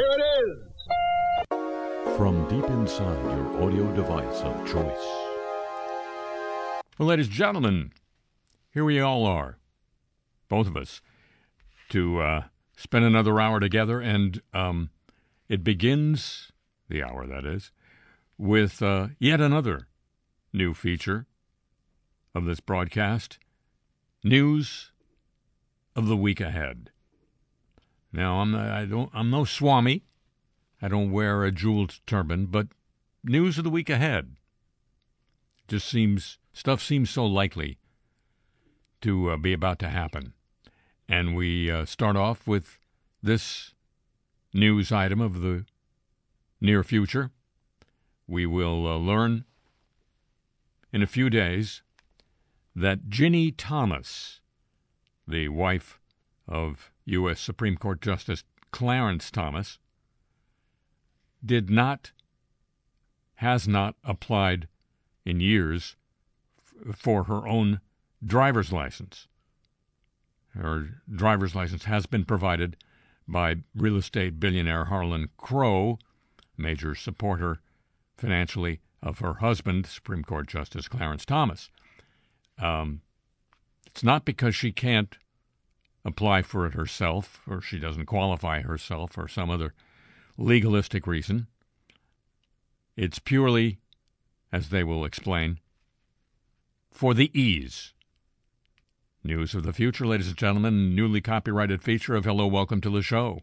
Here it is! From deep inside your audio device of choice. Well, ladies and gentlemen, here we all are, both of us, to spend another hour together, and it begins, the hour that is, with yet another new feature of this broadcast, News of the Week Ahead. Now, I'm no swami. I don't wear a jeweled turban, but news of the week ahead. Just seems so likely to be about to happen. And we start off with this news item of the near future. We will learn in a few days that Ginny Thomas, the wife of U.S. Supreme Court Justice Clarence Thomas, has not applied in years for her own driver's license. Her driver's license has been provided by real estate billionaire Harlan Crow, major supporter financially of her husband, Supreme Court Justice Clarence Thomas. It's not because she can't apply for it herself, or she doesn't qualify herself, or some other legalistic reason. It's purely, as they will explain, for the ease. News of the future, ladies and gentlemen, newly copyrighted feature of Hello, Welcome to the Show.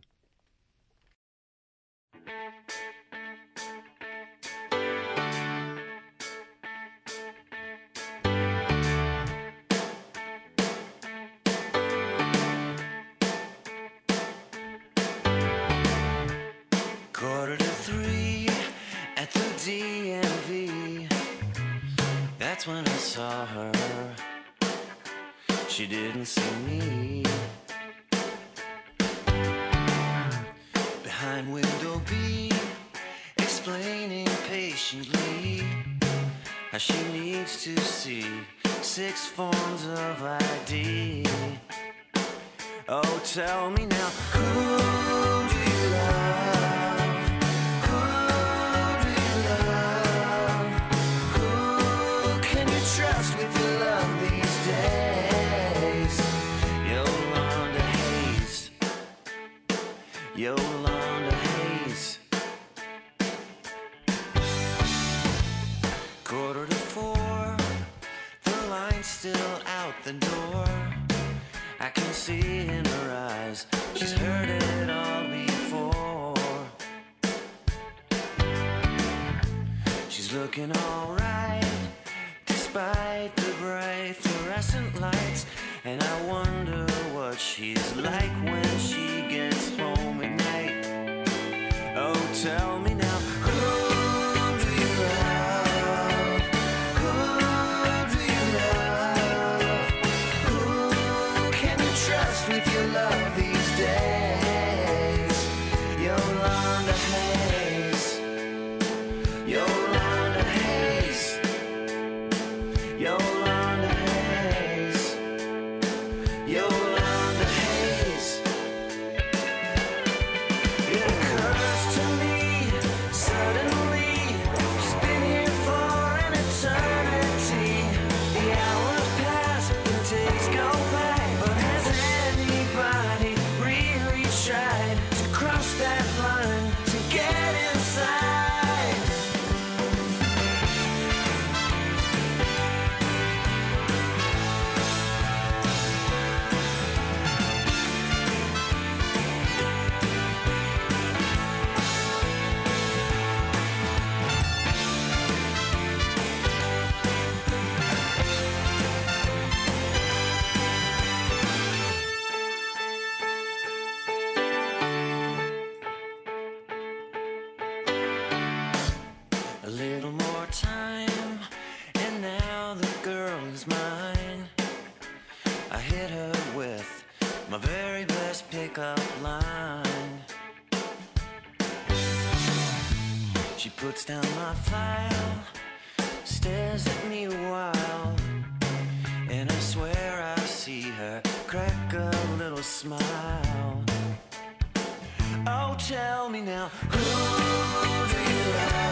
tell me now, who do you love?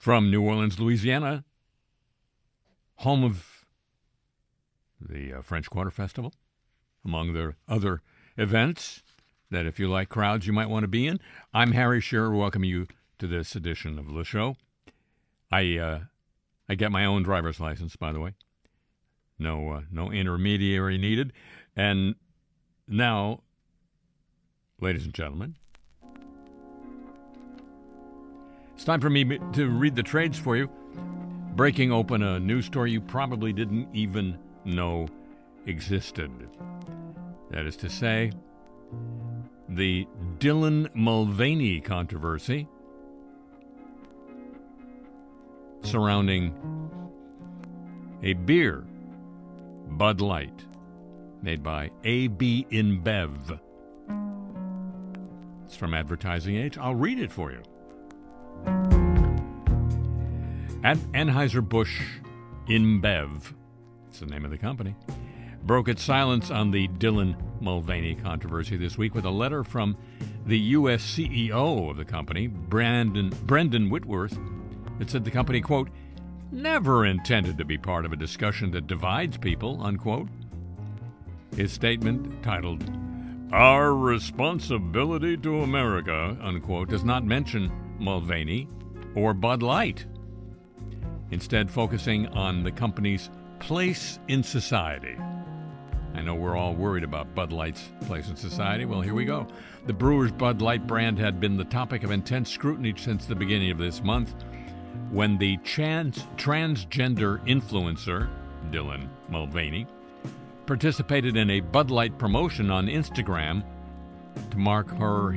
From New Orleans, Louisiana, home of the French Quarter Festival, among their other events that, if you like crowds, you might want to be in. I'm Harry Shearer, welcoming you to this edition of Le Show. I get my own driver's license, by the way. No intermediary needed. And now, ladies and gentlemen, it's time for me to read the trades for you, breaking open a news story you probably didn't even know existed. That is to say, the Dylan Mulvaney controversy surrounding a beer, Bud Light, made by AB InBev. It's from Advertising Age. I'll read it for you. At Anheuser-Busch InBev, that's the name of the company, broke its silence on the Dylan Mulvaney controversy this week with a letter from the U.S. CEO of the company, Brendan Whitworth, that said the company, quote, never intended to be part of a discussion that divides people, unquote. His statement, titled Our Responsibility to America, unquote, does not mention Mulvaney or Bud Light, instead focusing on the company's place in society. I know we're all worried about Bud Light's place in society. Well, here we go. The brewer's Bud Light brand had been the topic of intense scrutiny since the beginning of this month, when the transgender influencer, Dylan Mulvaney, participated in a Bud Light promotion on Instagram to mark her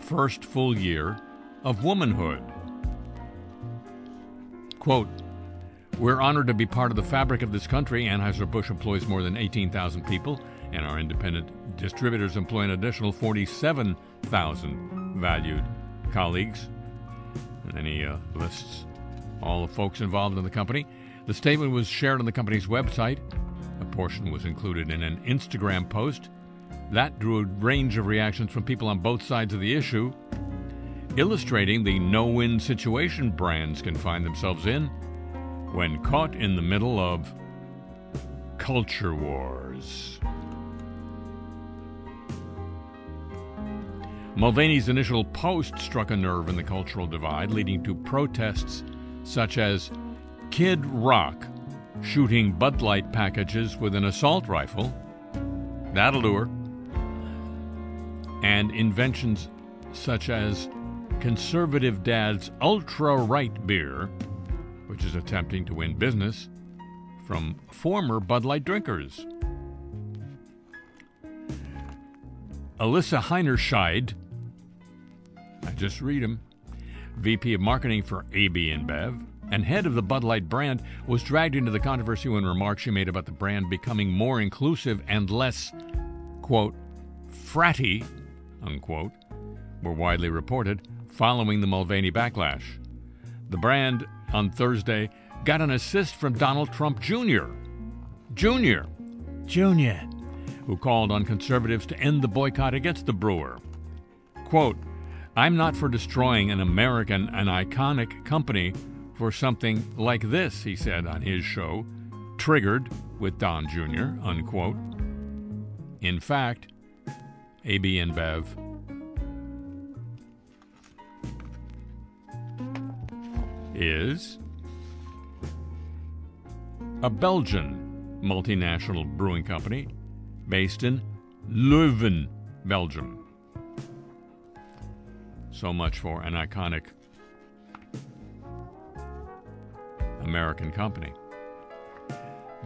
first full year of womanhood. Quote, we're honored to be part of the fabric of this country. Anheuser-Busch employs more than 18,000 people, and our independent distributors employ an additional 47,000 valued colleagues. And then he lists all the folks involved in the company. The statement was shared on the company's website. A portion was included in an Instagram post. That drew a range of reactions from people on both sides of the issue, illustrating the no-win situation brands can find themselves in when caught in the middle of culture wars. Mulvaney's initial post struck a nerve in the cultural divide, leading to protests such as Kid Rock shooting Bud Light packages with an assault rifle, that'll do her, and inventions such as Conservative Dad's ultra-right beer, which is attempting to win business from former Bud Light drinkers. Alyssa Heinerscheid, I just read him, VP of Marketing for AB InBev and head of the Bud Light brand, was dragged into the controversy when remarks she made about the brand becoming more inclusive and less, quote, fratty, unquote, were widely reported following the Mulvaney backlash. The brand, on Thursday, got an assist from Donald Trump Jr., who called on conservatives to end the boycott against the brewer. Quote, I'm not for destroying an American and iconic company for something like this, he said on his show, Triggered with Don Jr., unquote. In fact, AB InBev is a Belgian multinational brewing company based in Leuven, Belgium. So much for an iconic American company.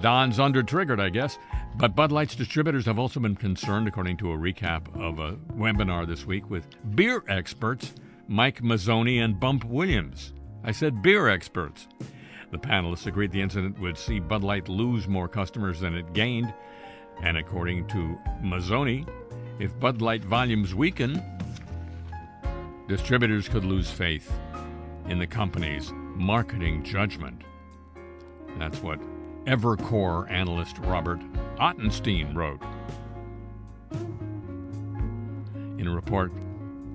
Don's under-triggered, I guess, but Bud Light's distributors have also been concerned, according to a recap of a webinar this week with beer experts Mike Mazzoni and Bump Williams. I said beer experts. The panelists agreed the incident would see Bud Light lose more customers than it gained, and according to Mazzoni, if Bud Light volumes weaken, distributors could lose faith in the company's marketing judgment. That's what Evercore analyst Robert Ottenstein wrote in a report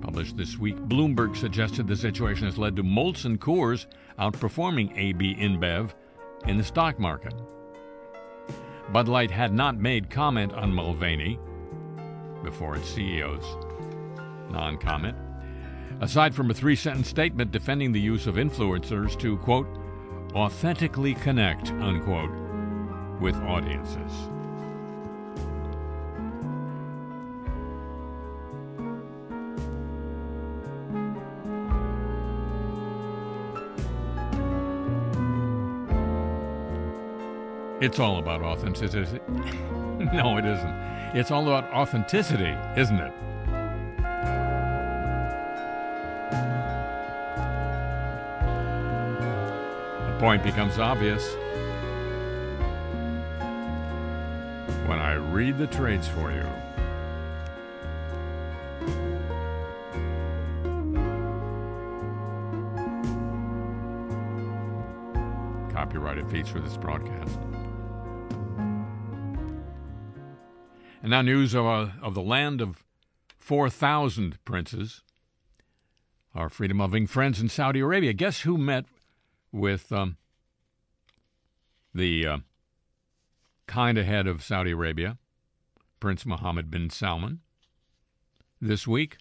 published this week. Bloomberg suggested the situation has led to Molson Coors outperforming AB InBev in the stock market. Bud Light had not made comment on Mulvaney before its CEO's non-comment, aside from a three-sentence statement defending the use of influencers to, quote, authentically connect, unquote, with audiences. It's all about authenticity. No, it isn't. It's all about authenticity, isn't it? The point becomes obvious when I read the trades for you. Copyrighted feature of this broadcast. And now news of the land of 4,000 princes, our freedom-loving friends in Saudi Arabia. Guess who met with the kinda head of Saudi Arabia, Prince Mohammed bin Salman, this week?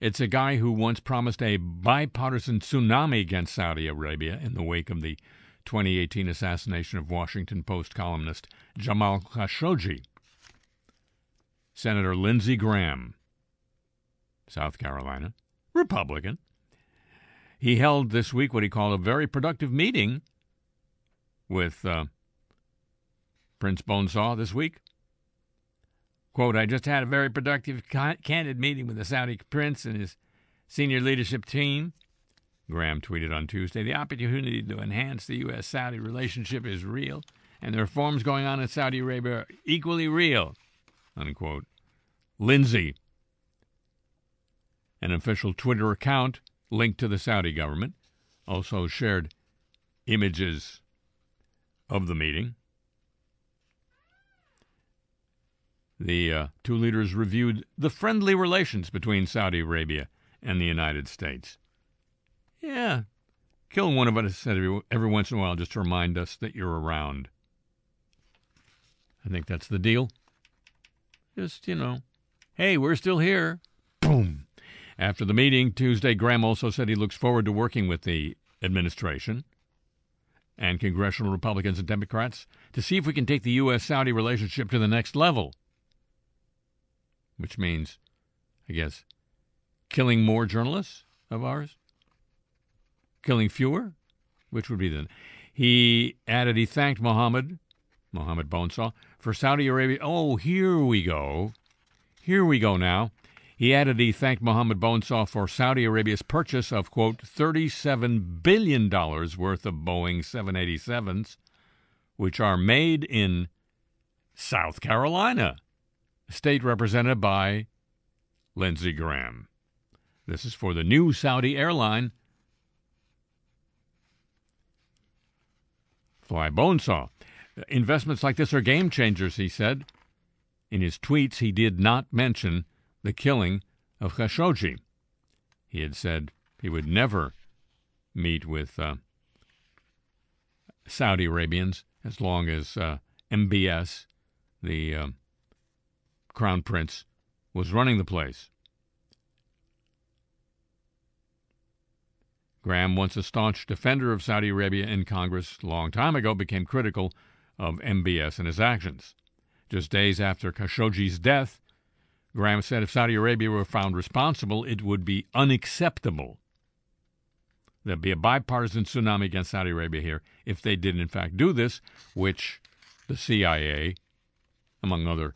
It's a guy who once promised a bipartisan tsunami against Saudi Arabia in the wake of the 2018 assassination of Washington Post columnist Jamal Khashoggi. Senator Lindsey Graham, South Carolina, Republican. He held this week what he called a very productive meeting with Prince Bonesaw this week. Quote, I just had a very productive, candid meeting with the Saudi prince and his senior leadership team. Graham tweeted on Tuesday, the opportunity to enhance the U.S.-Saudi relationship is real, and the reforms going on in Saudi Arabia are equally real, unquote. Lindsey, an official Twitter account linked to the Saudi government, also shared images of the meeting. The two leaders reviewed the friendly relations between Saudi Arabia and the United States. Yeah, kill one of us every once in a while just to remind us that you're around. I think that's the deal. Just, you know, hey, we're still here. Boom. After the meeting Tuesday, Graham also said he looks forward to working with the administration and congressional Republicans and Democrats to see if we can take the U.S.-Saudi relationship to the next level, which means, I guess, killing more journalists of ours, killing fewer, which would be the... He added he thanked Mohammed Bonesaw, for Saudi Arabia... Oh, here we go. Here we go now. He added he thanked Mohammed Bonesaw for Saudi Arabia's purchase of, quote, $37 billion worth of Boeing 787s, which are made in South Carolina, a state represented by Lindsey Graham. This is for the new Saudi airline. Fly Bonesaw. Investments like this are game changers, he said. In his tweets, he did not mention the killing of Khashoggi. He had said he would never meet with Saudi Arabians as long as MBS, the crown prince, was running the place. Graham, once a staunch defender of Saudi Arabia in Congress a long time ago, became critical of MBS and his actions. Just days after Khashoggi's death, Graham said if Saudi Arabia were found responsible, it would be unacceptable. There'd be a bipartisan tsunami against Saudi Arabia here if they did, in fact, do this, which the CIA, among other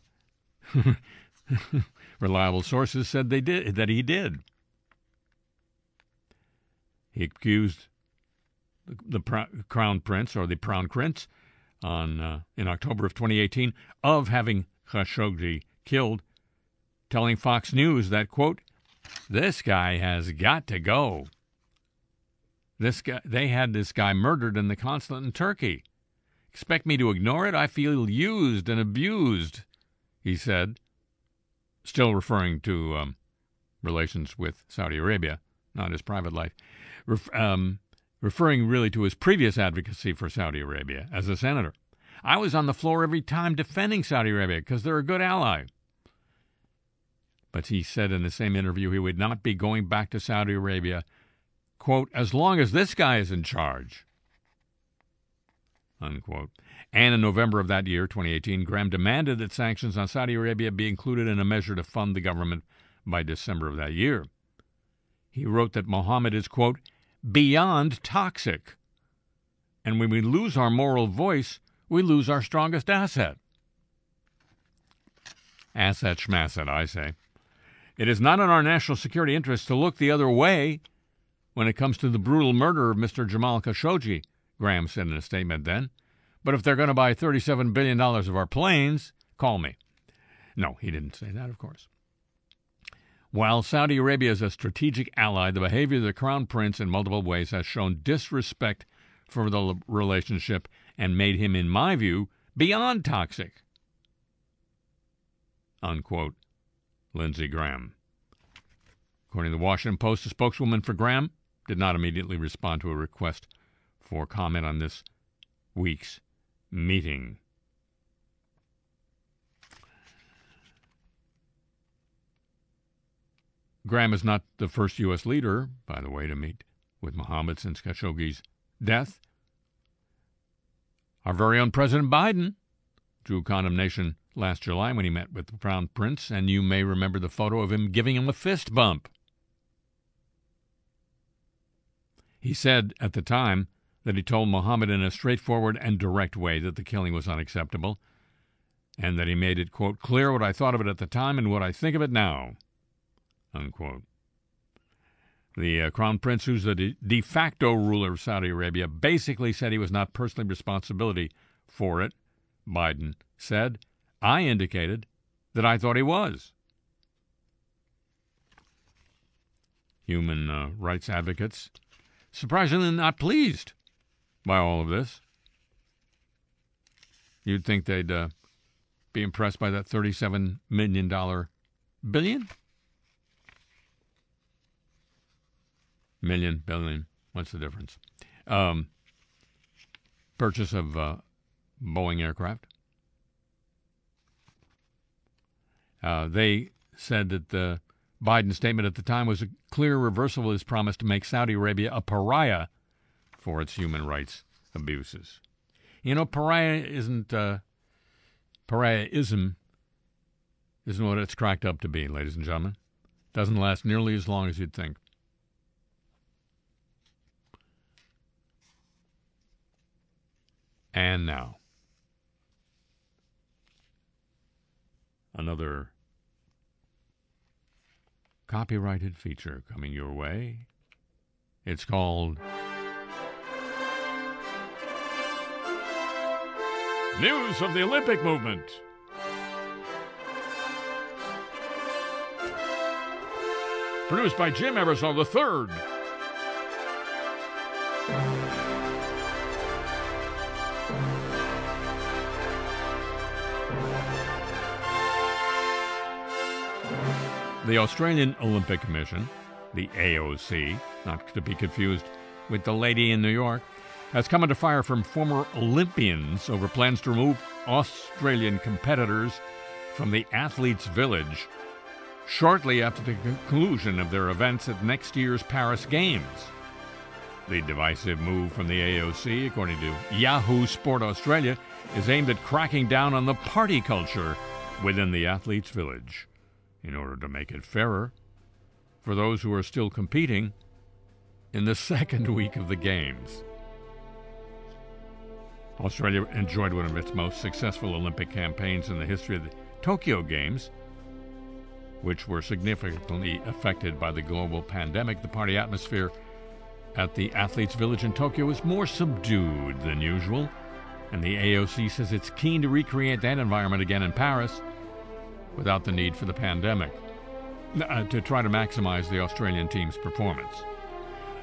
reliable sources, said they did, that he did. He accused the Crown Prince, or the Crown Prince, in October of 2018, of having Khashoggi killed, telling Fox News that, quote, "This guy has got to go. This guy, they had this guy murdered in the consulate in Turkey. Expect me to ignore it? I feel used and abused," he said, still referring to relations with Saudi Arabia, not his private life, referring really to his previous advocacy for Saudi Arabia as a senator. "I was on the floor every time defending Saudi Arabia because they're a good ally." But he said in the same interview he would not be going back to Saudi Arabia, quote, "as long as this guy is in charge," unquote. And in November of that year, 2018, Graham demanded that sanctions on Saudi Arabia be included in a measure to fund the government by December of that year. He wrote that Mohammed is, quote, "beyond toxic. And when we lose our moral voice, we lose our strongest asset." Asset schmasset, I say. It is not in our national security interest to look the other way when it comes to the brutal murder of Mr. Jamal Khashoggi, Graham said in a statement then. "But if they're going to buy $37 billion of our planes, call me." No, he didn't say that, of course. While Saudi Arabia is a strategic ally, the behavior of the Crown Prince in multiple ways has shown disrespect for the relationship and made him, in my view, beyond toxic, unquote, Lindsey Graham. According to the Washington Post, a spokeswoman for Graham did not immediately respond to a request for comment on this week's meeting. Graham is not the first U.S. leader, by the way, to meet with Mohammed since Khashoggi's death. Our very own President Biden drew condemnation last July when he met with the Crown Prince, and you may remember the photo of him giving him a fist bump. He said at the time that he told Mohammed in a straightforward and direct way that the killing was unacceptable, and that he made it, quote, "clear what I thought of it at the time and what I think of it now," unquote. The Crown Prince, who's the de facto ruler of Saudi Arabia, basically said he was not personally responsible for it. Biden said, "I indicated that I thought he was." Human rights advocates, surprisingly not pleased by all of this. You'd think they'd be impressed by that $37 million billion. What's the difference? Purchase of Boeing aircraft. They said that the Biden statement at the time was a clear reversal of his promise to make Saudi Arabia a pariah for its human rights abuses. You know, pariahism isn't what it's cracked up to be, ladies and gentlemen. It doesn't last nearly as long as you'd think. And now, another copyrighted feature coming your way. It's called News of the Olympic Movement. Produced by Jim Eversole III. The Australian Olympic Commission, the AOC, not to be confused with the lady in New York, has come under fire from former Olympians over plans to remove Australian competitors from the athletes' village shortly after the conclusion of their events at next year's Paris Games. The divisive move from the AOC, according to Yahoo Sport Australia, is aimed at cracking down on the party culture within the athletes' village, in order to make it fairer for those who are still competing in the second week of the Games. Australia enjoyed one of its most successful Olympic campaigns in the history of the Tokyo Games, which were significantly affected by the global pandemic. The party atmosphere at the Athletes' Village in Tokyo is more subdued than usual, and the AOC says it's keen to recreate that environment again in Paris without the need for the pandemic, to try to maximize the Australian team's performance.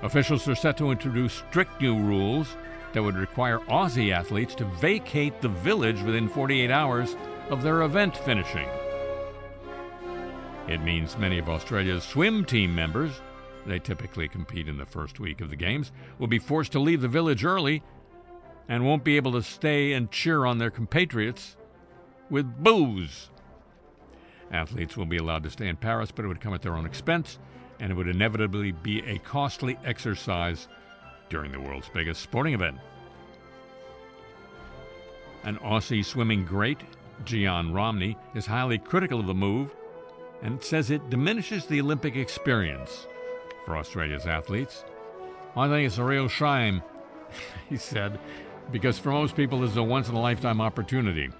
Officials are set to introduce strict new rules that would require Aussie athletes to vacate the village within 48 hours of their event finishing. It means many of Australia's swim team members, they typically compete in the first week of the Games, will be forced to leave the village early and won't be able to stay and cheer on their compatriots with booze. Athletes will be allowed to stay in Paris, but it would come at their own expense, and it would inevitably be a costly exercise during the world's biggest sporting event. An Aussie swimming great, Gian Romney, is highly critical of the move and says it diminishes the Olympic experience for Australia's athletes. I think it's a real shame, he said, because for most people this is a once-in-a-lifetime opportunity.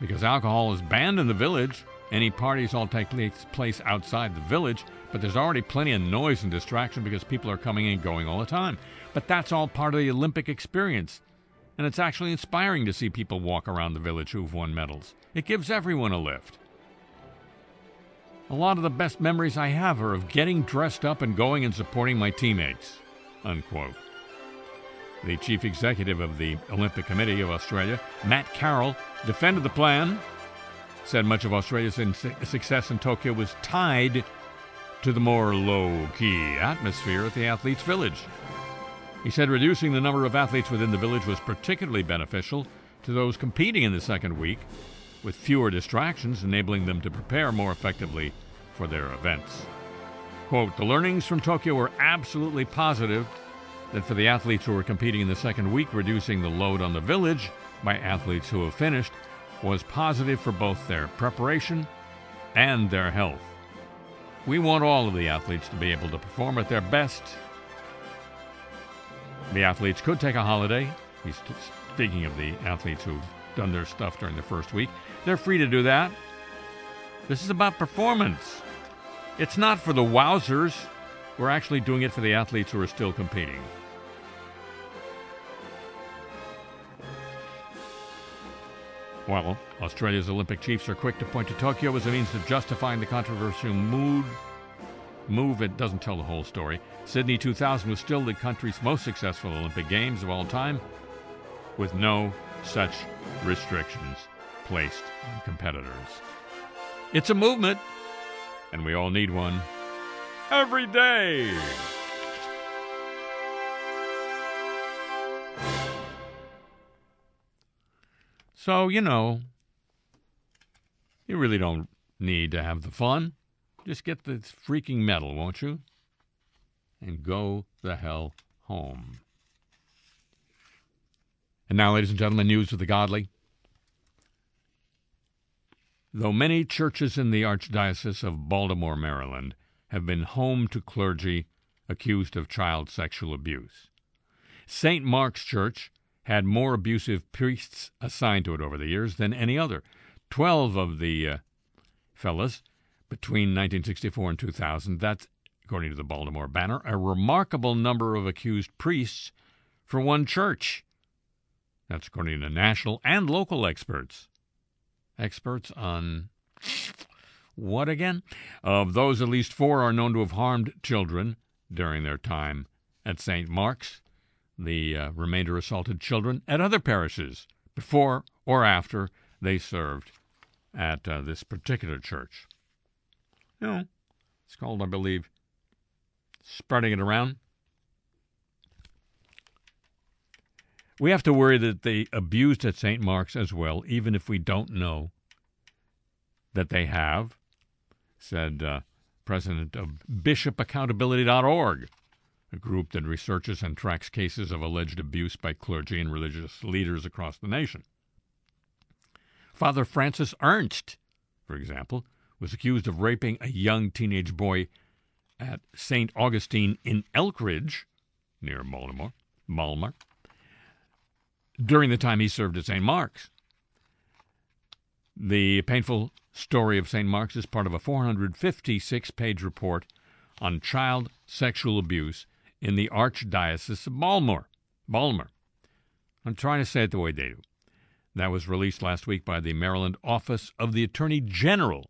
Because alcohol is banned in the village, any parties all take place outside the village, but there's already plenty of noise and distraction because people are coming and going all the time. But that's all part of the Olympic experience, and it's actually inspiring to see people walk around the village who've won medals. It gives everyone a lift. A lot of the best memories I have are of getting dressed up and going and supporting my teammates, unquote. The chief executive of the Olympic Committee of Australia, Matt Carroll, defended the plan, said much of Australia's success in Tokyo was tied to the more low-key atmosphere at the athletes' village. He said reducing the number of athletes within the village was particularly beneficial to those competing in the second week, with fewer distractions, enabling them to prepare more effectively for their events. Quote, the learnings from Tokyo were absolutely positive that for the athletes who were competing in the second week, reducing the load on the village by athletes who have finished was positive for both their preparation and their health. We want all of the athletes to be able to perform at their best. The athletes could take a holiday. He's speaking of the athletes who've done their stuff during the first week. They're free to do that. This is about performance. It's not for the wowzers. We're actually doing it for the athletes who are still competing. While Australia's Olympic chiefs are quick to point to Tokyo as a means of justifying the controversial move, it doesn't tell the whole story. Sydney 2000 was still the country's most successful Olympic Games of all time, with no such restrictions placed on competitors. It's a movement, and we all need one every day. So, you know, you really don't need to have the fun. Just get this freaking medal, won't you? And go the hell home. And now, ladies and gentlemen, news of the godly. Though many churches in the Archdiocese of Baltimore, Maryland, have been home to clergy accused of child sexual abuse, St. Mark's Church had more abusive priests assigned to it over the years than any other. 12 of the fellas between 1964 and 2000, that's, according to the Baltimore Banner, a remarkable number of accused priests for one church. That's according to national and local experts. Experts on what again? Of those, at least 4 are known to have harmed children during their time at St. Mark's. The remainder assaulted children at other parishes before or after they served at this particular church. You know, it's called, I believe, spreading it around. We have to worry that they abused at St. Mark's as well, even if we don't know that they have, said president of bishopaccountability.org, a group that researches and tracks cases of alleged abuse by clergy and religious leaders across the nation. Father Francis Ernst, for example, was accused of raping a young teenage boy at St. Augustine in Elkridge, near Baltimore, during the time he served at St. Mark's. The painful story of St. Mark's is part of a 456-page report on child sexual abuse in the Archdiocese of Baltimore. I'm trying to say it the way they do. That was released last week by the Maryland Office of the Attorney General.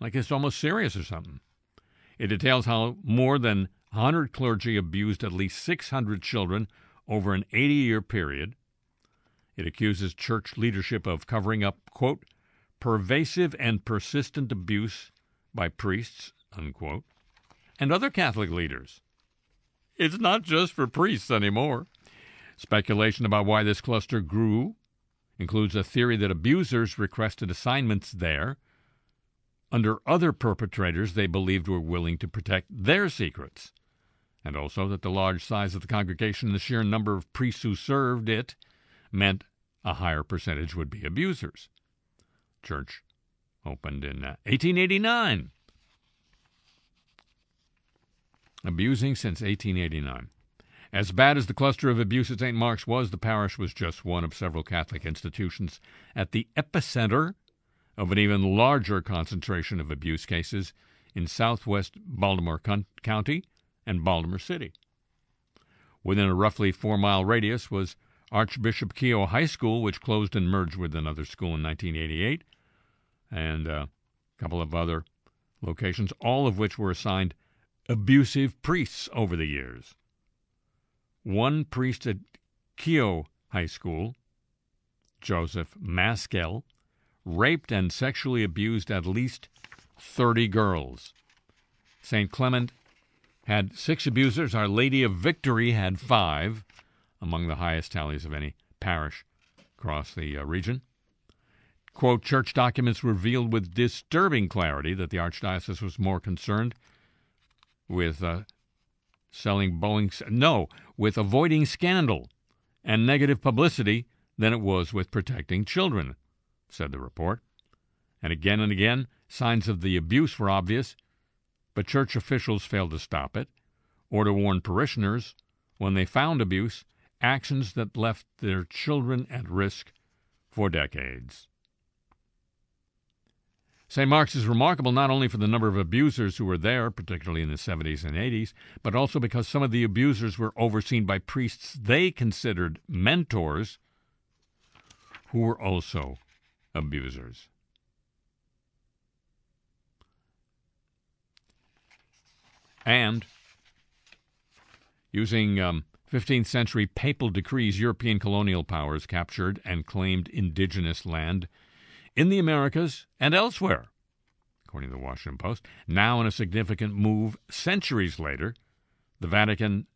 Like it's almost serious or something. It details how more than 100 clergy abused at least 600 children over an 80-year period. It accuses church leadership of covering up, quote, pervasive and persistent abuse by priests, unquote, and other Catholic leaders. It's not just for priests anymore. Speculation about why this cluster grew includes a theory that abusers requested assignments there under other perpetrators they believed were willing to protect their secrets, and also that the large size of the congregation and the sheer number of priests who served it meant a higher percentage would be abusers. Church opened in 1889. Abusing since 1889. As bad as the cluster of abuse at St. Mark's was, the parish was just one of several Catholic institutions at the epicenter of an even larger concentration of abuse cases in southwest Baltimore County and Baltimore City. Within a roughly 4-mile radius was Archbishop Keough High School, which closed and merged with another school in 1988, and a couple of other locations, all of which were assigned abusive priests over the years. One priest at Keough High School, Joseph Maskell, raped and sexually abused at least 30 girls. St. Clement had 6 abusers. Our Lady of Victory had 5, among the highest tallies of any parish across the region. Quote, church documents revealed with disturbing clarity that the Archdiocese was more concerned with with avoiding scandal and negative publicity than it was with protecting children, said the report. And again, signs of the abuse were obvious, but church officials failed to stop it or to warn parishioners when they found abuse, actions that left their children at risk for decades. St. Mark's is remarkable not only for the number of abusers who were there, particularly in the 70s and 80s, but also because some of the abusers were overseen by priests they considered mentors who were also abusers. And using 15th century papal decrees, European colonial powers captured and claimed indigenous land in the Americas and elsewhere, according to the Washington Post. Now in a significant move centuries later, the Vatican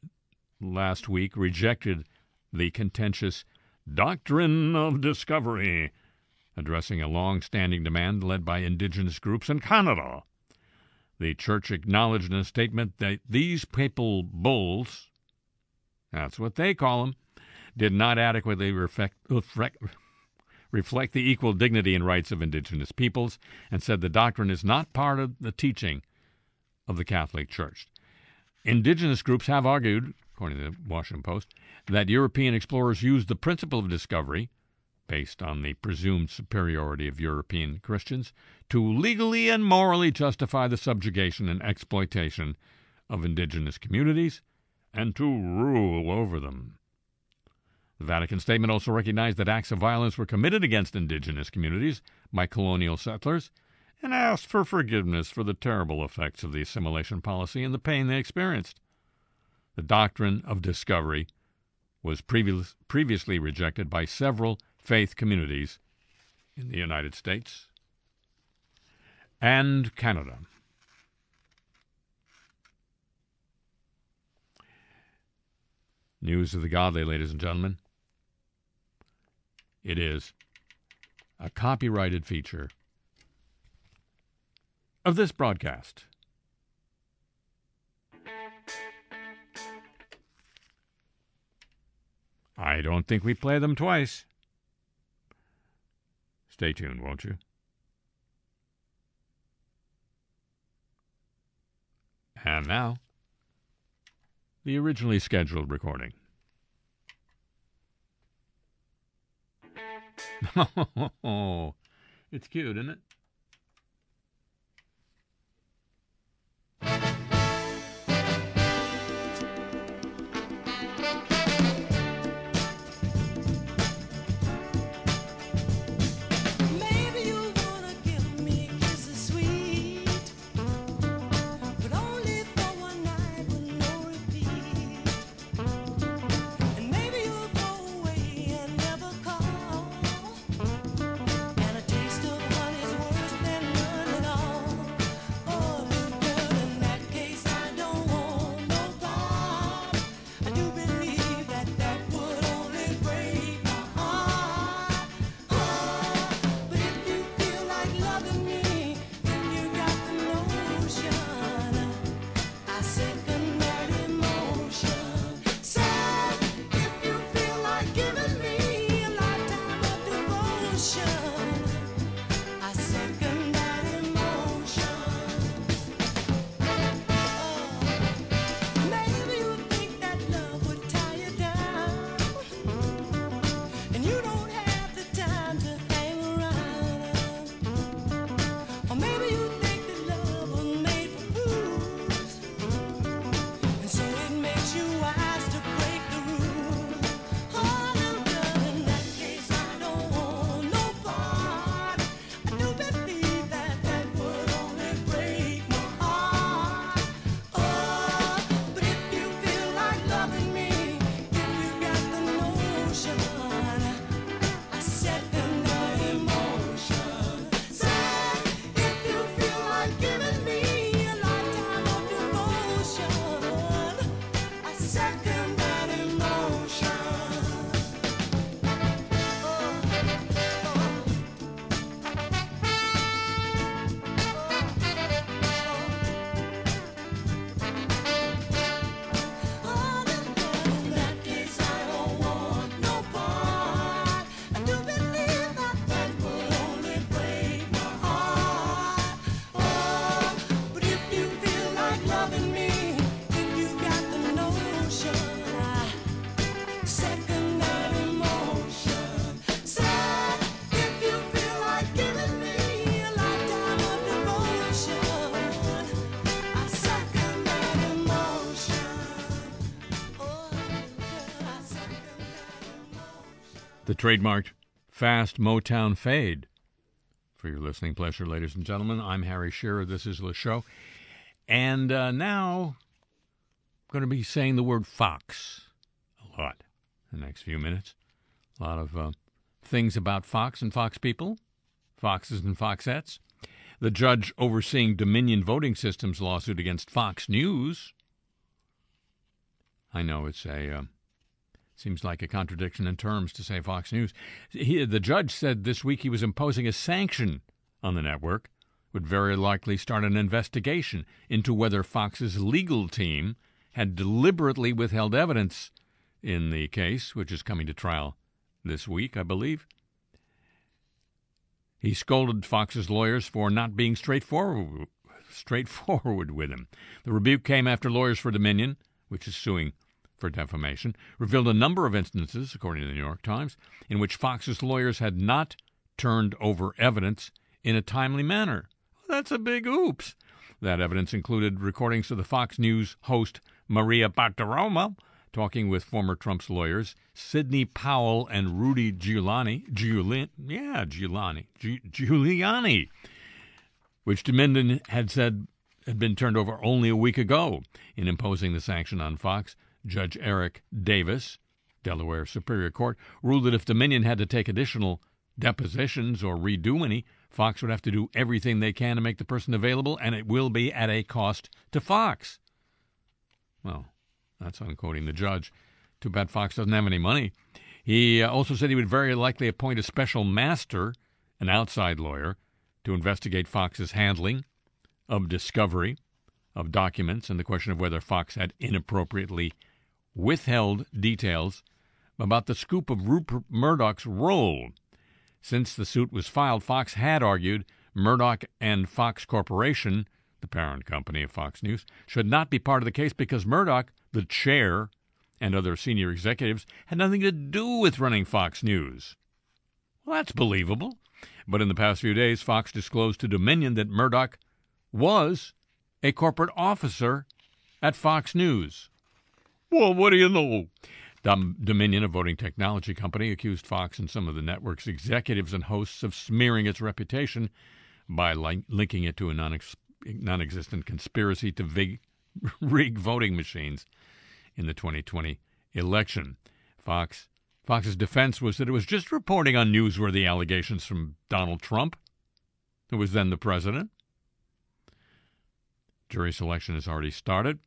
last week rejected the contentious doctrine of discovery, addressing a long-standing demand led by indigenous groups in Canada. The Church acknowledged in a statement that these papal bulls, that's what they call them, did not adequately reflect the equal dignity and rights of indigenous peoples, and said the doctrine is not part of the teaching of the Catholic Church. Indigenous groups have argued, according to the Washington Post, that European explorers used the principle of discovery, based on the presumed superiority of European Christians, to legally and morally justify the subjugation and exploitation of indigenous communities and to rule over them. The Vatican statement also recognized that acts of violence were committed against indigenous communities by colonial settlers and asked for forgiveness for the terrible effects of the assimilation policy and the pain they experienced. The doctrine of discovery was previously rejected by several faith communities in the United States and Canada. News of the godly, ladies and gentlemen. It is a copyrighted feature of this broadcast. I don't think we play them twice. Stay tuned, won't you? And now, the originally scheduled recording. Oh, it's cute, isn't it? Trademarked Fast Motown Fade. For your listening pleasure, ladies and gentlemen, I'm Harry Shearer. This is Le Show. And now I'm going to be saying the word Fox a lot in the next few minutes. A lot of things about Fox and Fox people, Foxes and Foxettes. The judge overseeing Dominion Voting Systems lawsuit against Fox News. I know it's a... seems like a contradiction in terms to say Fox News. The judge said this week he was imposing a sanction on the network, would very likely start an investigation into whether Fox's legal team had deliberately withheld evidence in the case, which is coming to trial this week, I believe. He scolded Fox's lawyers for not being straightforward with him. The rebuke came after lawyers for Dominion, which is suing for defamation, revealed a number of instances, according to the New York Times, in which Fox's lawyers had not turned over evidence in a timely manner. That's a big oops. That evidence included recordings of the Fox News host Maria Bartiromo talking with former Trump's lawyers, Sidney Powell and Rudy Giuliani, Giuliani, which Dominion had said had been turned over only a week ago. In imposing the sanction on Fox, Judge Eric Davis, Delaware Superior Court, ruled that if Dominion had to take additional depositions or redo any, Fox would have to do everything they can to make the person available, and it will be at a cost to Fox. Well, that's unquoting the judge. Too bad Fox doesn't have any money. He also said he would very likely appoint a special master, an outside lawyer, to investigate Fox's handling of discovery of documents and the question of whether Fox had inappropriately withheld details about the scoop of Rupert Murdoch's role. Since the suit was filed, Fox had argued Murdoch and Fox Corporation, the parent company of Fox News, should not be part of the case because Murdoch, the chair, and other senior executives had nothing to do with running Fox News. Well, that's believable. But in the past few days, Fox disclosed to Dominion that Murdoch was a corporate officer at Fox News. Well, what do you know? Dominion, a voting technology company, accused Fox and some of the network's executives and hosts of smearing its reputation by linking it to a non-existent conspiracy to rig voting machines in the 2020 election. Fox's defense was that it was just reporting on newsworthy allegations from Donald Trump, who was then the president. Jury selection has already started.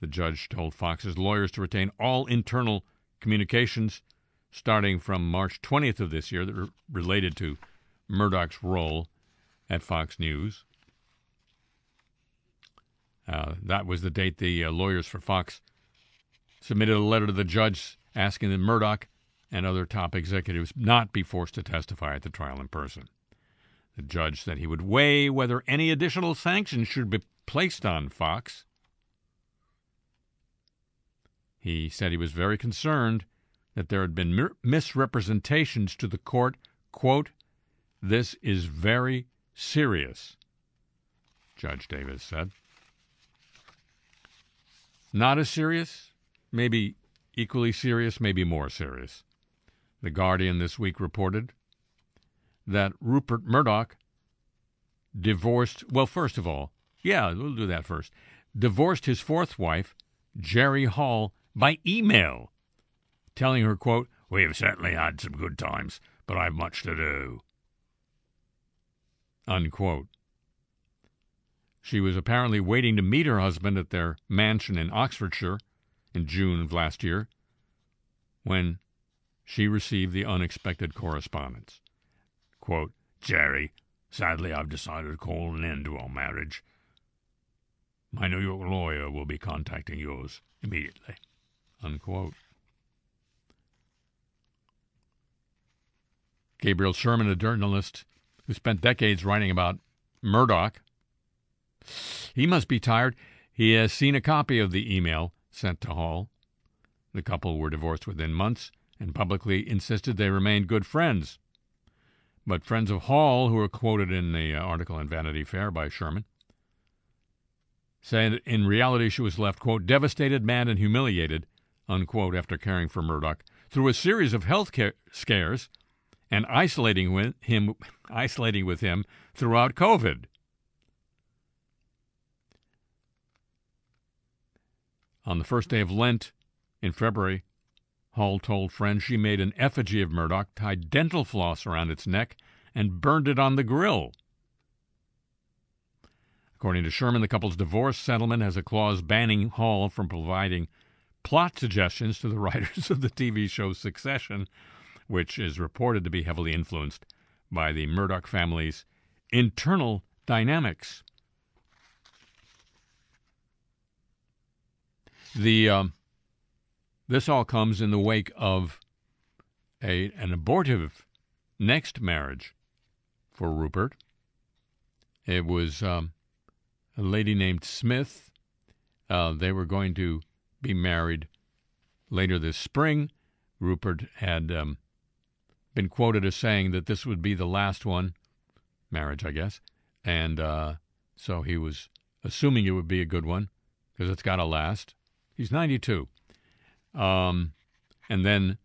The judge told Fox's lawyers to retain all internal communications starting from March 20th of this year that were related to Murdoch's role at Fox News. That was the date the lawyers for Fox submitted a letter to the judge asking that Murdoch and other top executives not be forced to testify at the trial in person. The judge said he would weigh whether any additional sanctions should be placed on Fox. He said he was very concerned that there had been misrepresentations to the court. Quote, "This is very serious," Judge Davis said. Not as serious? Maybe equally serious, maybe more serious. The Guardian this week reported that Rupert Murdoch divorced his fourth wife, Jerry Hall, by email, telling her, quote, "We have certainly had some good times, but I have much to do," unquote. She was apparently waiting to meet her husband at their mansion in Oxfordshire in June of last year when she received the unexpected correspondence. Quote, "Jerry, sadly I've decided to call an end to our marriage. My New York lawyer will be contacting yours immediately," unquote. Gabriel Sherman, a journalist who spent decades writing about Murdoch, he must be tired. He has seen a copy of the email sent to Hall. The couple were divorced within months and publicly insisted they remained good friends. But friends of Hall, who are quoted in the article in Vanity Fair by Sherman, said in reality she was left, quote, "devastated, mad, and humiliated," unquote, after caring for Murdoch through a series of health care scares and isolating with him throughout COVID. On the first day of Lent in February, Hall told friends she made an effigy of Murdoch, tied dental floss around its neck, and burned it on the grill. According to Sherman, the couple's divorce settlement has a clause banning Hall from providing plot suggestions to the writers of the TV show Succession, which is reported to be heavily influenced by the Murdoch family's internal dynamics. This all comes in the wake of an abortive next marriage for Rupert. It was a lady named Smith. They were going to be married later this spring. Rupert had been quoted as saying that this would be the last one, marriage, I guess, and so he was assuming it would be a good one because it's got to last. He's 92. And then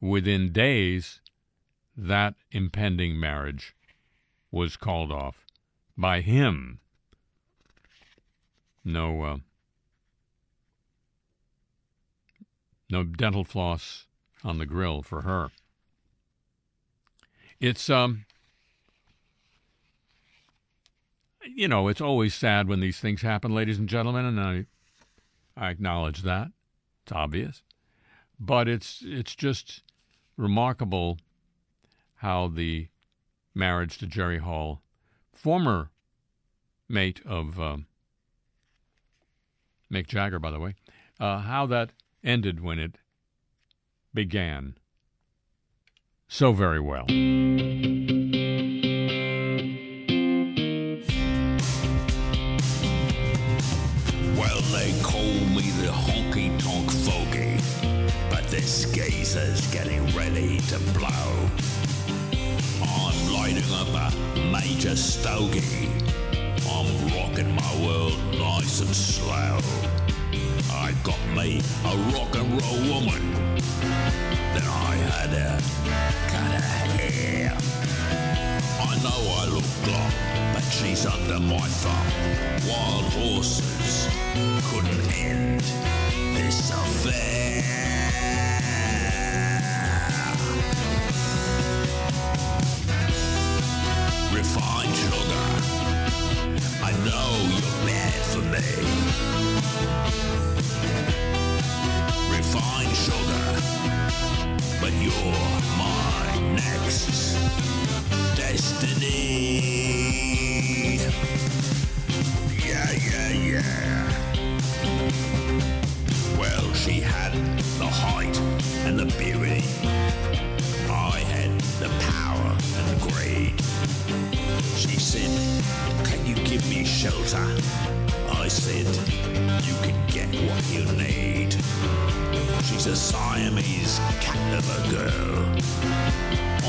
within days, that impending marriage was called off by him. No dental floss on the grill for her. It's, it's always sad when these things happen, ladies and gentlemen, and I acknowledge that. It's obvious. But it's just remarkable how the marriage to Jerry Hall, former mate of Mick Jagger, by the way, how that ended when it began so very well. They call me the honky tonk fogey, but this geezer's getting ready to blow. I'm lighting up a major stogie. I'm rocking my world nice and slow. I got me a rock and roll woman. Then I had a cut of hair. I know I look glum, but she's under my thumb. Wild horses couldn't end this affair. Refined sugar, I know you're bad for me. Refined sugar, but you're my next destiny. Yeah, yeah, yeah. Well, she had the height and the beauty. I had the power and greed. She said, can you give me shelter? I said, you can get what you need. She's a Siamese cat of a girl.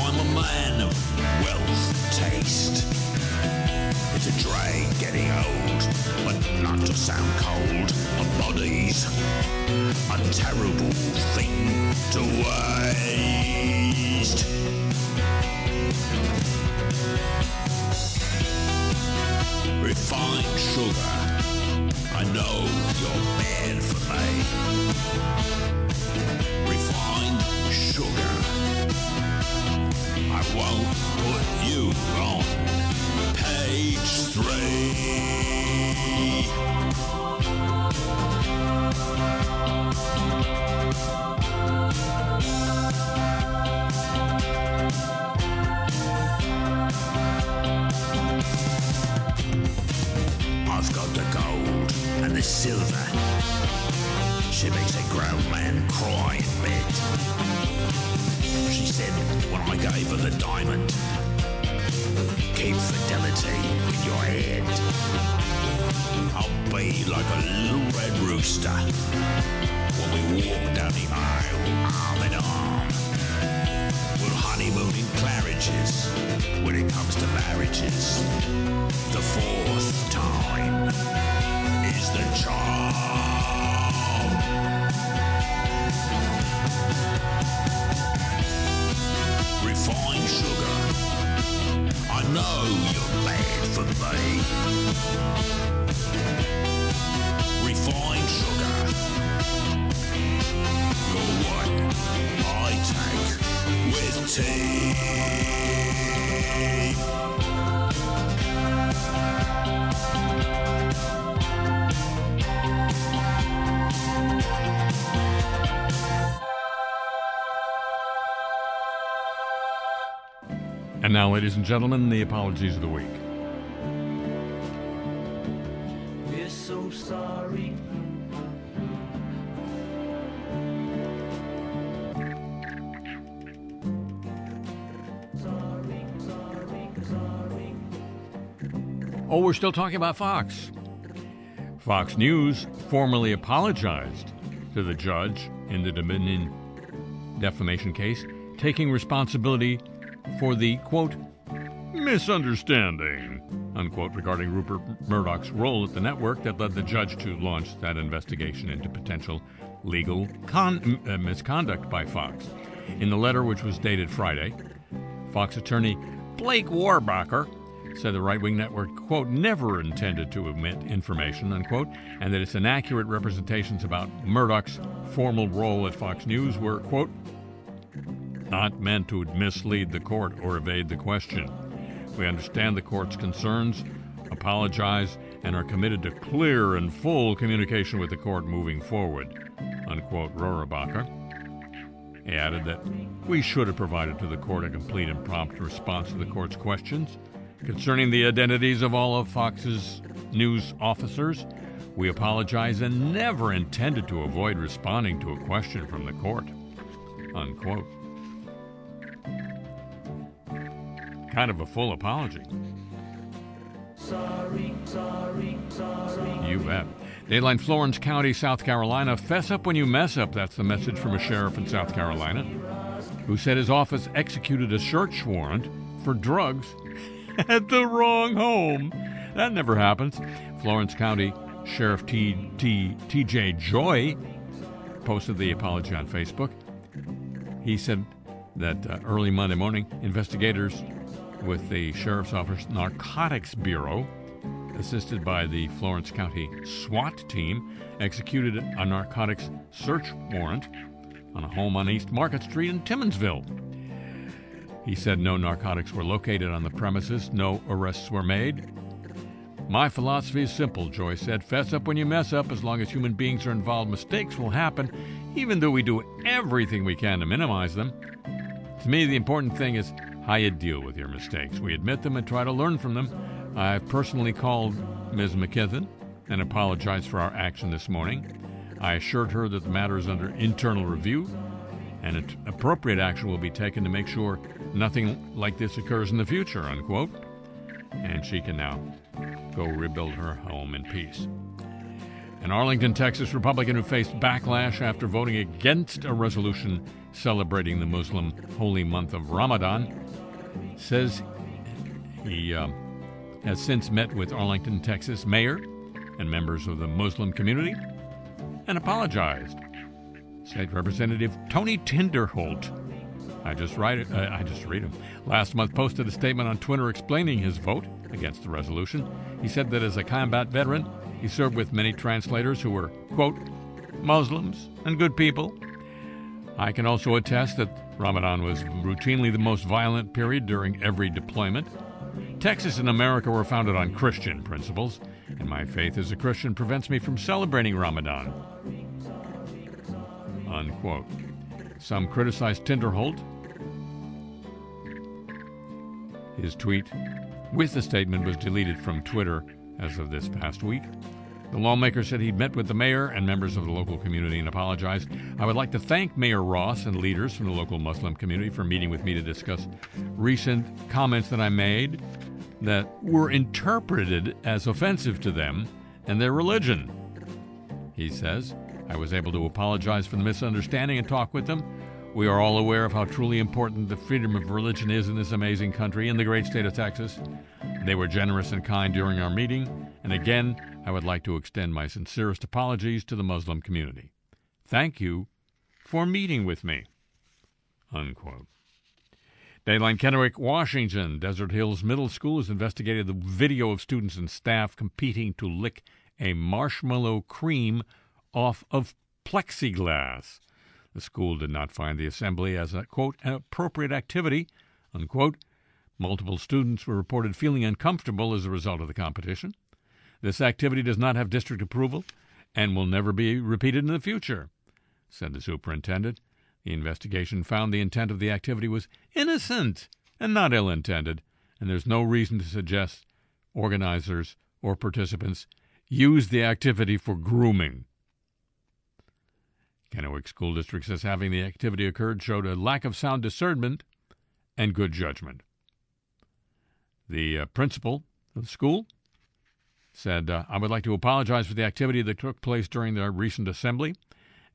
I'm a man of wealth, taste. It's a drag getting old, but not to sound cold. A body's a terrible thing to waste. Refined sugar, I know you're bad for me. Refined sugar, I won't put you on page 3. I've got the gold and the silver. She makes a grown man cry in bed. She said when I gave her the diamond, keep fidelity in your head. I'll be like a little red rooster when we walk down the aisle arm in arm. We'll honeymoon in Claridge's when it comes to marriages. The fourth time is the charm. Refined sugar, I know you're bad for me. Refined sugar, you're what I take with tea. And now, ladies and gentlemen, the apologies of the week. We're so sorry. Oh, we're still talking about Fox. Fox News formally apologized to the judge in the Dominion defamation case, taking responsibility for the, quote, misunderstanding, unquote, regarding Rupert Murdoch's role at the network that led the judge to launch that investigation into potential legal misconduct by Fox. In the letter, which was dated Friday, Fox attorney Blake Warbacher said the right-wing network, quote, never intended to omit information, unquote, and that its inaccurate representations about Murdoch's formal role at Fox News were, quote, not meant to mislead the court or evade the question. We understand the court's concerns, apologize, and are committed to clear and full communication with the court moving forward, unquote, Rohrabacher. He added that we should have provided to the court a complete and prompt response to the court's questions concerning the identities of all of Fox's news officers. We apologize and never intended to avoid responding to a question from the court, unquote. Kind of a full apology. Sorry, sorry, sorry. You bet. Dateline Florence County, South Carolina. Fess up when you mess up. That's the message from a sheriff in South Carolina who said his office executed a search warrant for drugs at the wrong home. That never happens. Florence County Sheriff T.J. Joy posted the apology on Facebook. He said that early Monday morning, investigators with the Sheriff's Office Narcotics Bureau, assisted by the Florence County SWAT team, executed a narcotics search warrant on a home on East Market Street in Timmonsville. He said no narcotics were located on the premises, no arrests were made. My philosophy is simple, Joy said. Fess up when you mess up. As long as human beings are involved, mistakes will happen, even though we do everything we can to minimize them. To me, the important thing is how you deal with your mistakes. We admit them and try to learn from them. I've personally called Ms. McKithen and apologized for our action this morning. I assured her that the matter is under internal review and appropriate action will be taken to make sure nothing like this occurs in the future, unquote. And she can now go rebuild her home in peace. An Arlington, Texas Republican who faced backlash after voting against a resolution celebrating the Muslim holy month of Ramadan says he has since met with Arlington, Texas mayor and members of the Muslim community and apologized. State Representative Tony Tinderholt, I just read him, last month posted a statement on Twitter explaining his vote against the resolution. He said that as a combat veteran, he served with many translators who were, quote, Muslims and good people. I can also attest that Ramadan was routinely the most violent period during every deployment. Texas and America were founded on Christian principles, and my faith as a Christian prevents me from celebrating Ramadan, unquote. Some criticized Tinderholt. His tweet with the statement was deleted from Twitter as of this past week. The lawmaker said he'd met with the mayor and members of the local community and apologized. I would like to thank Mayor Ross and leaders from the local Muslim community for meeting with me to discuss recent comments that I made that were interpreted as offensive to them and their religion. He says, I was able to apologize for the misunderstanding and talk with them. We are all aware of how truly important the freedom of religion is in this amazing country and the great state of Texas. They were generous and kind during our meeting, and again, I would like to extend my sincerest apologies to the Muslim community. Thank you for meeting with me, unquote. Dateline Kennewick, Washington. Desert Hills Middle School has investigated the video of students and staff competing to lick a marshmallow cream off of plexiglass. The school did not find the assembly as a, quote, an appropriate activity, unquote. Multiple students were reported feeling uncomfortable as a result of the competition. This activity does not have district approval and will never be repeated in the future, said the superintendent. The investigation found the intent of the activity was innocent and not ill-intended, and there's no reason to suggest organizers or participants use the activity for grooming. Kennewick School District says having the activity occurred showed a lack of sound discernment and good judgment. The principal of the school said, I would like to apologize for the activity that took place during the recent assembly.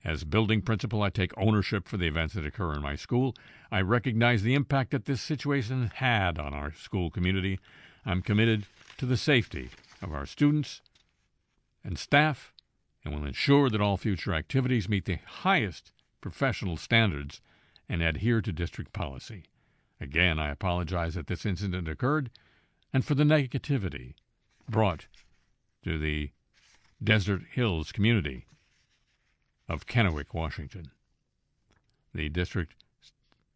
As building principal, I take ownership for the events that occur in my school. I recognize the impact that this situation had on our school community. I'm committed to the safety of our students and staff, and will ensure that all future activities meet the highest professional standards and adhere to district policy. Again, I apologize that this incident occurred and for the negativity brought to the Desert Hills community of Kennewick, Washington. The district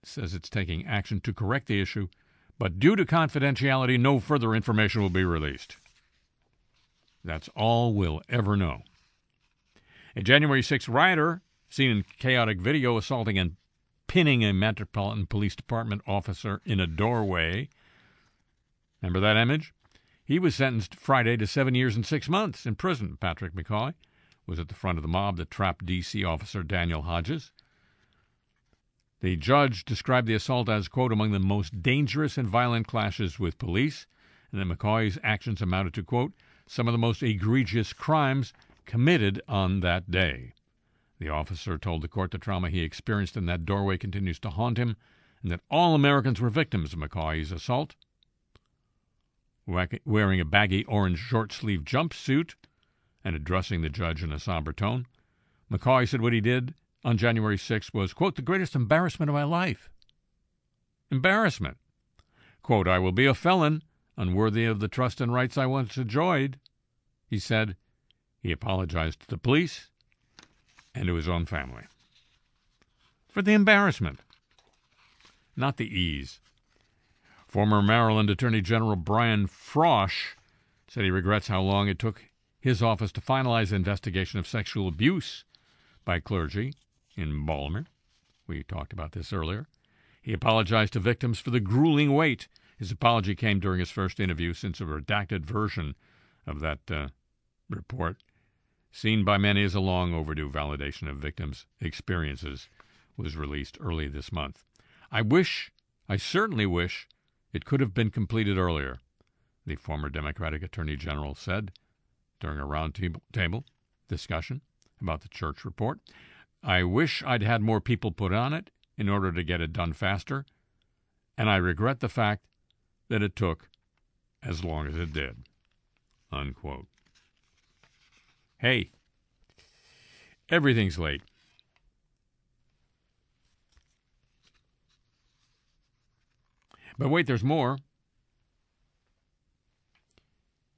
says it's taking action to correct the issue, but due to confidentiality, no further information will be released. That's all we'll ever know. A January 6th rioter, seen in chaotic video, assaulting and pinning a Metropolitan Police Department officer in a doorway. Remember that image? He was sentenced Friday to 7 years and 6 months in prison. Patrick McCoy was at the front of the mob that trapped D.C. officer Daniel Hodges. The judge described the assault as, quote, among the most dangerous and violent clashes with police, and that McCoy's actions amounted to, quote, some of the most egregious crimes committed on that day. The officer told the court the trauma he experienced in that doorway continues to haunt him and that all Americans were victims of McCaughey's assault. Wearing a baggy orange short-sleeved jumpsuit and addressing the judge in a somber tone, McCaughey said what he did on January 6th was, quote, the greatest embarrassment of my life. Embarrassment. Quote, I will be a felon, unworthy of the trust and rights I once enjoyed, he said. He apologized to the police and to his own family for the embarrassment, not the ease. Former Maryland Attorney General Brian Frosch said he regrets how long it took his office to finalize the investigation of sexual abuse by clergy in Baltimore. We talked about this earlier. He apologized to victims for the grueling wait. His apology came during his first interview since a redacted version of that report, seen by many as a long overdue validation of victims' experiences, was released early this month. I certainly wish it could have been completed earlier, the former Democratic Attorney General said during a roundtable discussion about the church report. I wish I'd had more people put on it in order to get it done faster, and I regret the fact that it took as long as it did, unquote. Hey, everything's late. But wait, there's more.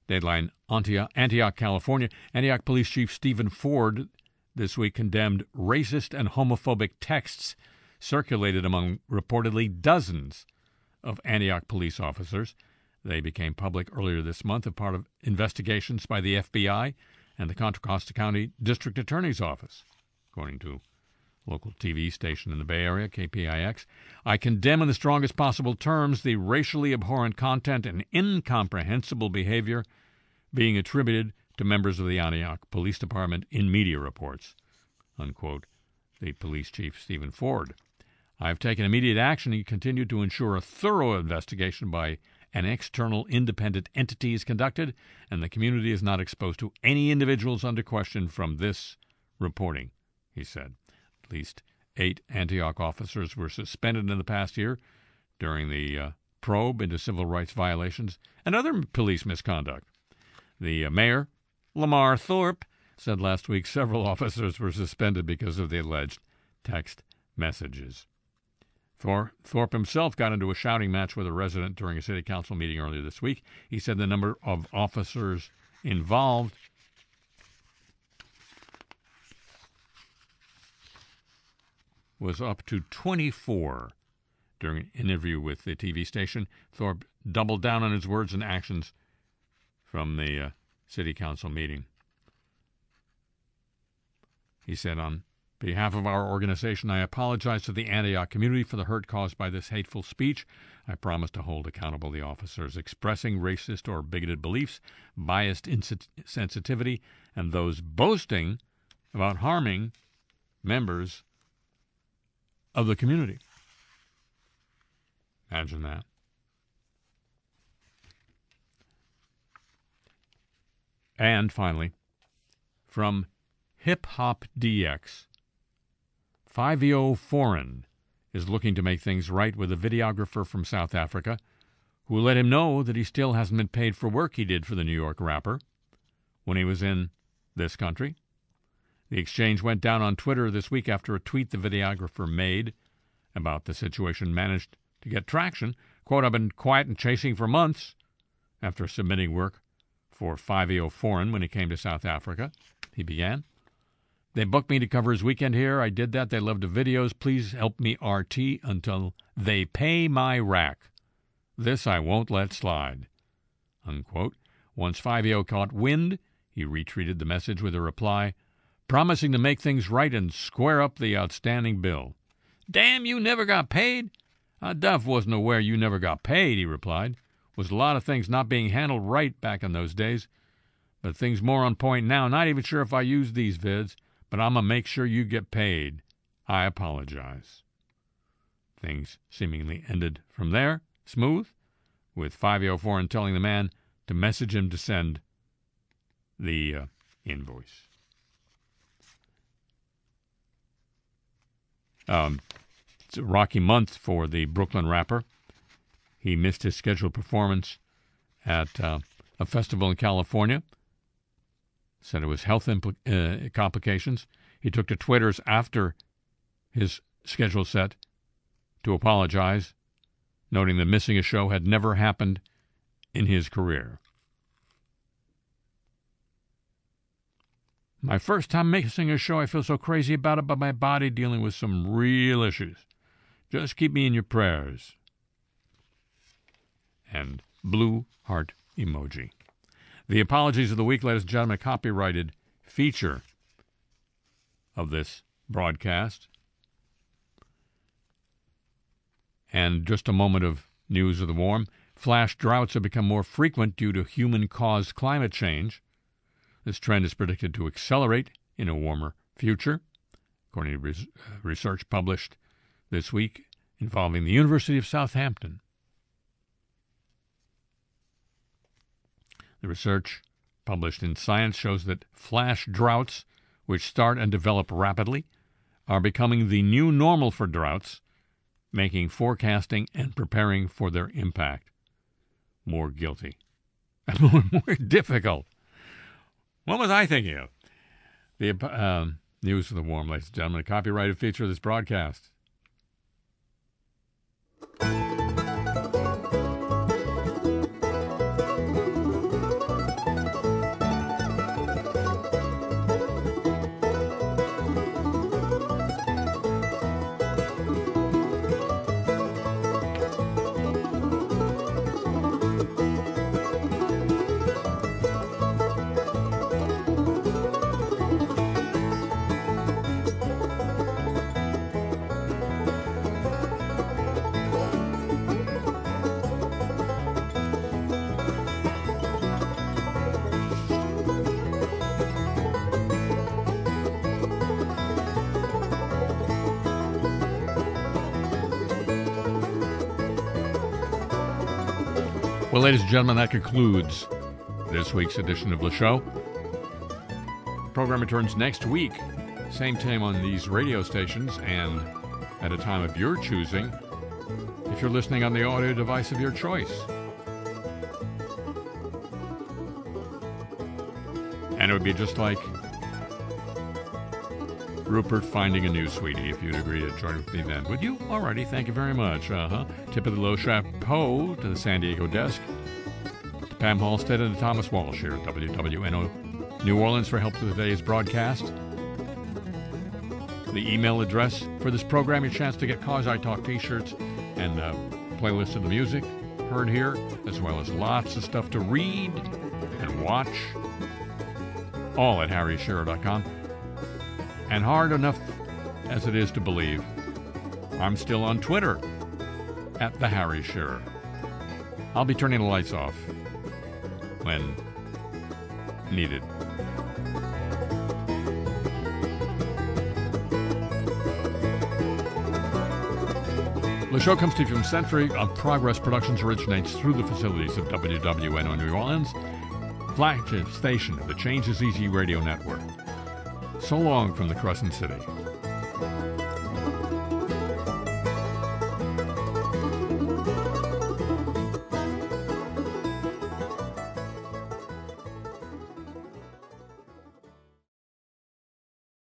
Deadline, Antioch, California. Antioch Police Chief Stephen Ford this week condemned racist and homophobic texts circulated among reportedly dozens of Antioch police officers. They became public earlier this month as part of investigations by the FBI and the Contra Costa County District Attorney's Office, according to local TV station in the Bay Area, KPIX. I condemn in the strongest possible terms the racially abhorrent content and incomprehensible behavior being attributed to members of the Antioch Police Department in media reports, unquote, the police chief, Stephen Ford. I have taken immediate action and continue to ensure a thorough investigation by an external independent entity is conducted, and the community is not exposed to any individuals under question from this reporting, he said. At least 8 Antioch officers were suspended in the past year during the probe into civil rights violations and other police misconduct. The mayor, Lamar Thorpe, said last week several officers were suspended because of the alleged text messages. Thorpe himself got into a shouting match with a resident during a city council meeting earlier this week. He said the number of officers involved was up to 24. During an interview with the TV station, Thorpe doubled down on his words and actions from the city council meeting. He said, on behalf of our organization, I apologize to the Antioch community for the hurt caused by this hateful speech. I promise to hold accountable the officers expressing racist or bigoted beliefs, biased insensitivity, and those boasting about harming members of the community. Imagine that. And finally, from Hip Hop DX, Fivio Foreign is looking to make things right with a videographer from South Africa who let him know that he still hasn't been paid for work he did for the New York rapper when he was in this country. The exchange went down on Twitter this week after a tweet the videographer made about the situation managed to get traction. Quote, I've been quiet and chasing for months after submitting work for Fivio Foreign when he came to South Africa, he began. They booked me to cover his weekend here. I did that. They love the videos. Please help me RT until they pay my rack. This I won't let slide, unquote. Once Fivio caught wind, he retweeted the message with a reply, promising to make things right and square up the outstanding bill. Damn, you never got paid? I duff wasn't aware you never got paid, he replied. Was a lot of things not being handled right back in those days, but things more on point now. Not even sure if I use these vids, but I'm going to make sure you get paid. I apologize. Things seemingly ended from there, smooth, with Fivio Foreign telling the man to message him to send the invoice. It's a rocky month for the Brooklyn rapper. He missed his scheduled performance at a festival in California. Said it was health complications. He took to Twitter after his scheduled set to apologize, noting that missing a show had never happened in his career. My first time missing a show, I feel so crazy about it, but my body dealing with some real issues. Just keep me in your prayers. And blue heart emoji. The apologies of the week, ladies and gentlemen, copyrighted feature of this broadcast. And just a moment of news of the warm. Flash droughts have become more frequent due to human-caused climate change. This trend is predicted to accelerate in a warmer future, according to research published this week involving the University of Southampton. The research published in Science shows that flash droughts, which start and develop rapidly, are becoming the new normal for droughts, making forecasting and preparing for their impact more difficult. What was I thinking of? The news of the warm, ladies and gentlemen, a copyrighted feature of this broadcast. Well, ladies and gentlemen, that concludes this week's edition of Le Show. The program returns next week, same time on these radio stations and at a time of your choosing, if you're listening on the audio device of your choice. And it would be just like Rupert finding a new sweetie, if you'd agree to join with me then. Would you? Alrighty, thank you very much. Tip of the low chapeau to the San Diego desk, to Pam Halstead and to Thomas Walsh here at WWNO New Orleans for help to today's broadcast. The email address for this program, your chance to get Cause I Talk t-shirts and playlists of the music heard here, as well as lots of stuff to read and watch, all at harryshearer.com. And hard enough as it is to believe, I'm still on Twitter at the Harry Shearer. I'll be turning the lights off when needed. The show comes to you from Century of Progress Productions, originates through the facilities of WWNO New Orleans, flagship station of the Change is Easy radio network. So long from the Crescent City.